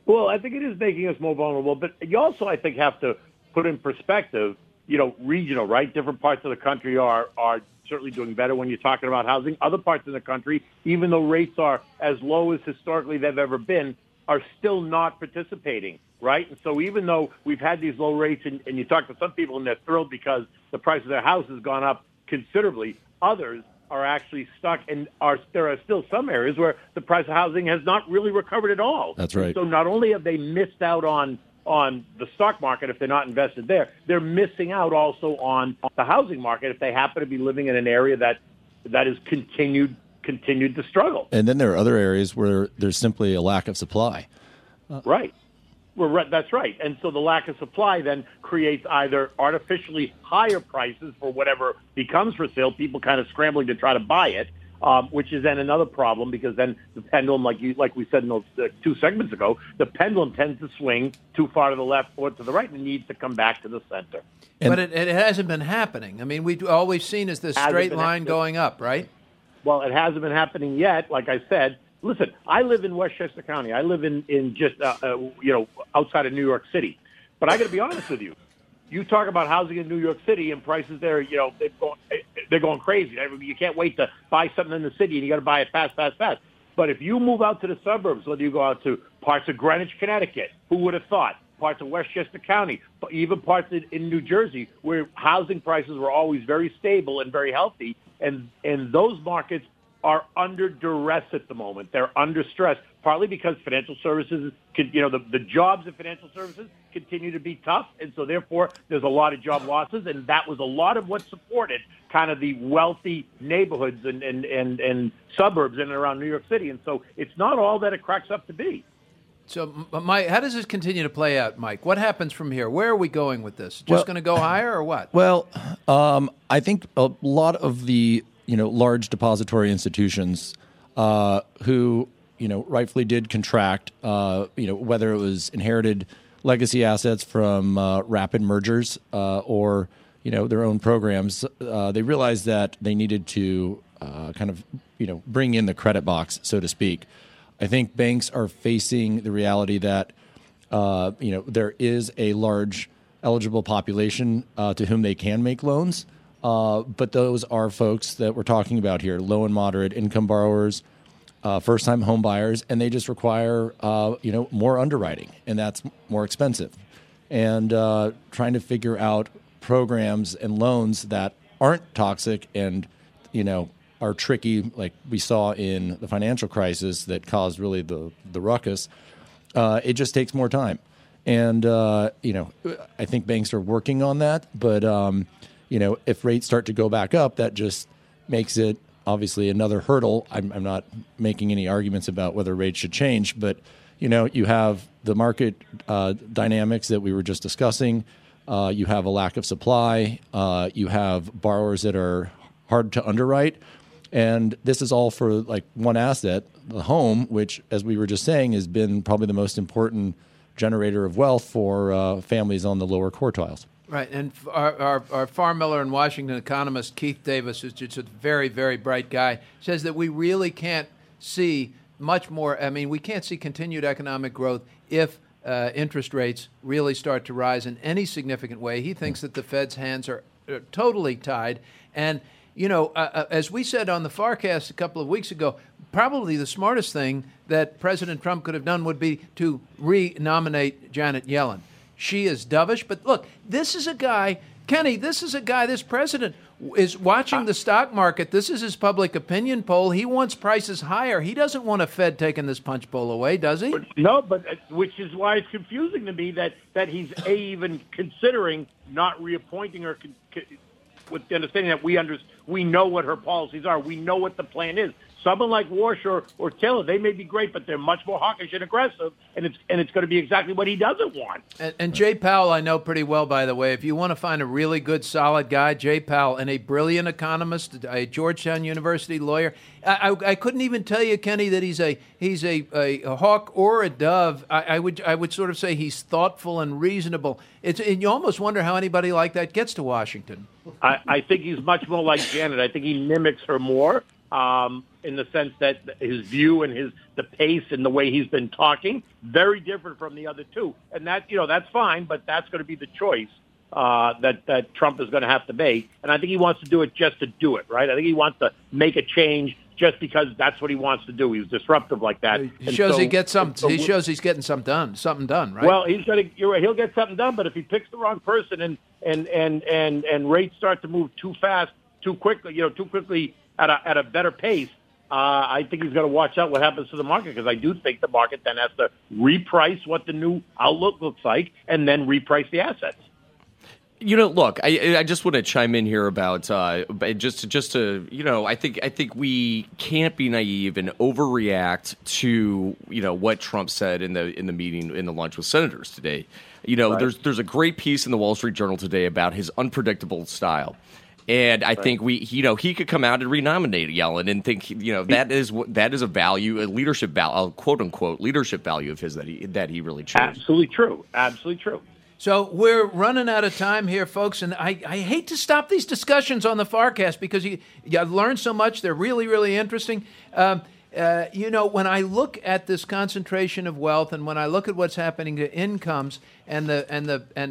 Well, I think it is making us more vulnerable, but you also, I think, have to put in perspective, you know, regional, right? Different parts of the country are certainly doing better when you're talking about housing. Other parts of the country, even though rates are as low as historically they've ever been, are still not participating, right? And so even though we've had these low rates, and you talk to some people and they're thrilled because the price of their house has gone up considerably, others are actually stuck, and there are still some areas where the price of housing has not really recovered at all. That's right. And so not only have they missed out on the stock market if they're not invested there, they're missing out also on the housing market if they happen to be living in an area that is continued to struggle. And then there are other areas where there's simply a lack of supply. Right. Well, that's right. And so the lack of supply then creates either artificially higher prices for whatever becomes for sale, people kind of scrambling to try to buy it, which is then another problem because then the pendulum, like we said in those 2 segments ago, the pendulum tends to swing too far to the left or to the right and needs to come back to the center. But it hasn't been happening. I mean, all we've seen is this straight line going up, right? Well, it hasn't been happening yet. Like I said, listen, I live in Westchester County. I live in just, you know, outside of New York City. But I got to be honest with you. You talk about housing in New York City and prices there, you know, they're going crazy. You can't wait to buy something in the city, and you got to buy it fast. But if you move out to the suburbs, whether you go out to parts of Greenwich, Connecticut, who would have thought, parts of Westchester County, even parts in New Jersey, where housing prices were always very stable and very healthy, and those markets are under duress at the moment. They're under stress, partly because financial services, you know, the jobs in financial services continue to be tough, and so therefore there's a lot of job losses, and that was a lot of what supported kind of the wealthy neighborhoods and suburbs in and around New York City, and so it's not all that it cracks up to be. So, Mike, how does this continue to play out, Mike? What happens from here? Where are we going with this? Just going to go higher or what? Well, I think a lot of the large depository institutions who, rightfully did contract, whether it was inherited legacy assets from rapid mergers or, their own programs, they realized that they needed to kind of, bring in the credit box, so to speak. I think banks are facing the reality that, there is a large eligible population to whom they can make loans. But those are folks that we're talking about here, low and moderate income borrowers, first-time home buyers, and they just require, more underwriting, and that's more expensive. And trying to figure out programs and loans that aren't toxic and, are tricky, like we saw in the financial crisis that caused really the ruckus, it just takes more time. And, I think banks are working on that, but... if rates start to go back up, that just makes it obviously another hurdle. I'm not making any arguments about whether rates should change, but, you have the market dynamics that we were just discussing. You have a lack of supply. You have borrowers that are hard to underwrite. And this is all for like one asset, the home, which, as we were just saying, has been probably the most important generator of wealth for families on the lower quartiles. Right, and our Farr, Miller, and Washington economist Keith Davis, who's just a very, very bright guy, says that we really can't see much more. I mean, we can't see continued economic growth if interest rates really start to rise in any significant way. He thinks that the Fed's hands are totally tied. And, you know, as we said on the FarrCast a couple of weeks ago, probably the smartest thing that President Trump could have done would be to re-nominate Janet Yellen. She is dovish, but look, this is a guy, Kenny, this president is watching the stock market. This is his public opinion poll. He wants prices higher. He doesn't want a Fed taking this punch bowl away, does he? No, but which is why it's confusing to me that he's even considering not reappointing her with the understanding that we know what her policies are. We know what the plan is. Someone like Warsh or Taylor, they may be great, but they're much more hawkish and aggressive, and it's going to be exactly what he doesn't want. And Jay Powell I know pretty well, by the way. If you want to find a really good, solid guy, Jay Powell, and a brilliant economist, a Georgetown University lawyer. I couldn't even tell you, Kenny, that he's a hawk or a dove. I would sort of say he's thoughtful and reasonable. And you almost wonder how anybody like that gets to Washington. I think he's much more like Janet. I think he mimics her more. In the sense that his view and the pace and the way he's been talking, very different from the other two. And that, you know, that's fine, but that's going to be the choice that Trump is going to have to make. And I think he wants to do it just to do it, right? I think he wants to make a change just because that's what he wants to do. He was disruptive like that. He shows he's getting something done, right? Well, he'll get something done, but if he picks the wrong person and rates start to move too fast, too quickly, at a better pace, I think he's going to watch out what happens to the market, because I do think the market then has to reprice what the new outlook looks like and then reprice the assets. You know, look, I just want to chime in here about just to, you know, I think we can't be naive and overreact to, you know, what Trump said in the meeting, in the lunch with senators today. You know, right. There's a great piece in the Wall Street Journal today about his unpredictable style. And I think he could come out and renominate Yellen and think, you know, that is a value, a leadership value, quote unquote leadership value of his that he really chose. Absolutely true. So we're running out of time here, folks, and I hate to stop these discussions on the FarrCast because you learn so much. They're really, really interesting. You know, when I look at this concentration of wealth and when I look at what's happening to incomes and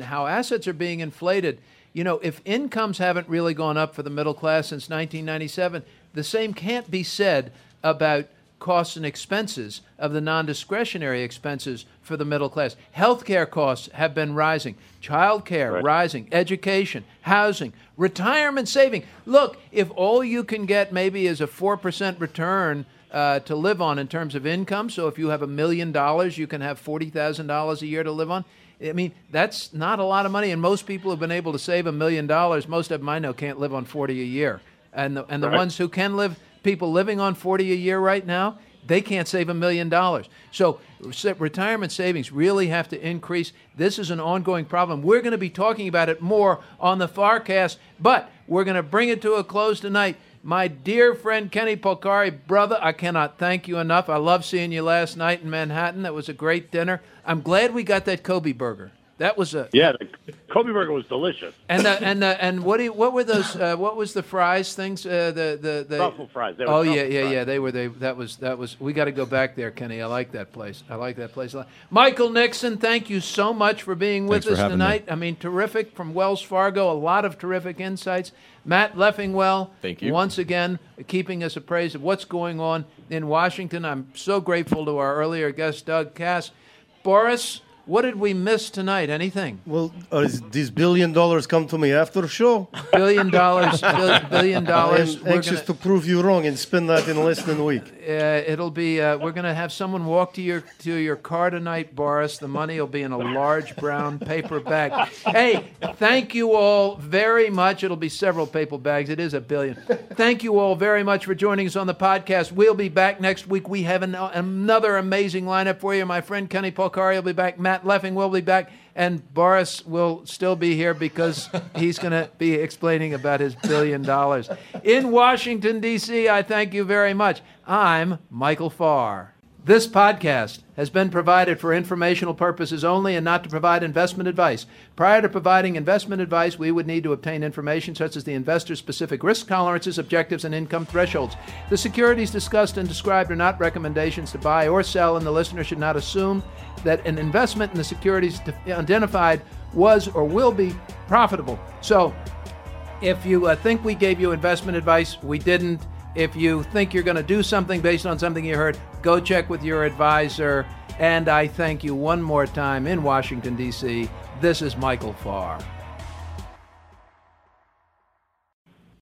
how assets are being inflated. You know, if incomes haven't really gone up for the middle class since 1997, the same can't be said about costs and expenses of the non-discretionary expenses for the middle class. Healthcare costs have been rising, childcare rising, education, housing, retirement saving. Look, if all you can get maybe is a 4% return to live on in terms of income, so if you have $1 million, you can have $40,000 a year to live on. I mean, that's not a lot of money, and most people have been able to save $1 million. Most of them I know can't live on $40 a year. And the ones who can live, people living on $40 a year right now, they can't save $1 million. So retirement savings really have to increase. This is an ongoing problem. We're going to be talking about it more on the FarrCast, but we're going to bring it to a close tonight. My dear friend Kenny Polcari, brother, I cannot thank you enough. I love seeing you last night in Manhattan. That was a great dinner. I'm glad we got that Kobe burger. That was the Kobe burger was delicious. And what were those? What was the fries things? The truffle fries. They were truffle fries. They were. That was. We got to go back there, Kenny. I like that place. A lot. Michael Nixon, thank you so much for being with us tonight. Me. I mean, terrific from Wells Fargo. A lot of terrific insights. Matt Leffingwell, thank you once again, keeping us appraised of what's going on in Washington. I'm so grateful to our earlier guest, Doug Kass. Boris, what did we miss tonight? Anything? Well, these $1 billion come to me after the show. $1 billion. I'm anxious to prove you wrong and spend that in less than a week. It'll be. We're going to have someone walk to your car tonight, Boris. The money will be in a large brown paper bag. Hey, thank you all very much. It'll be several paper bags. It is $1 billion. Thank you all very much for joining us on the podcast. We'll be back next week. We have another amazing lineup for you. My friend Kenny Polcari will be back. Matt Leffing will be back, and Boris will still be here because he's going to be explaining about his $1 billion. In Washington, D.C., I thank you very much. I'm Michael Farr. This podcast has been provided for informational purposes only and not to provide investment advice. Prior to providing investment advice, we would need to obtain information such as the investor's specific risk tolerances, objectives, and income thresholds. The securities discussed and described are not recommendations to buy or sell, and the listener should not assume that an investment in the securities identified was or will be profitable. So if you think we gave you investment advice, we didn't. If you think you're going to do something based on something you heard, go check with your advisor. And I thank you one more time in Washington, D.C. This is Michael Farr.